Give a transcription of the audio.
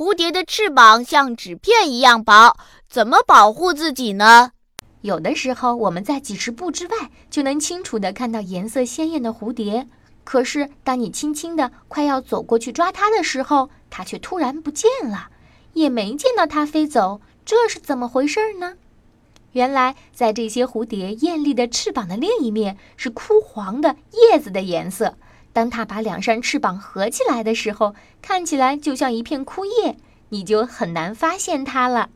蝴蝶的翅膀像纸片一样薄，怎么保护自己呢？有的时候我们在几十步之外就能清楚地看到颜色鲜艳的蝴蝶，可是当你轻轻地快要走过去抓它的时候，它却突然不见了，也没见到它飞走，这是怎么回事呢？原来在这些蝴蝶艳丽的翅膀的另一面是枯黄的叶子的颜色，当它把两扇翅膀合起来的时候，看起来就像一片枯叶，你就很难发现它了。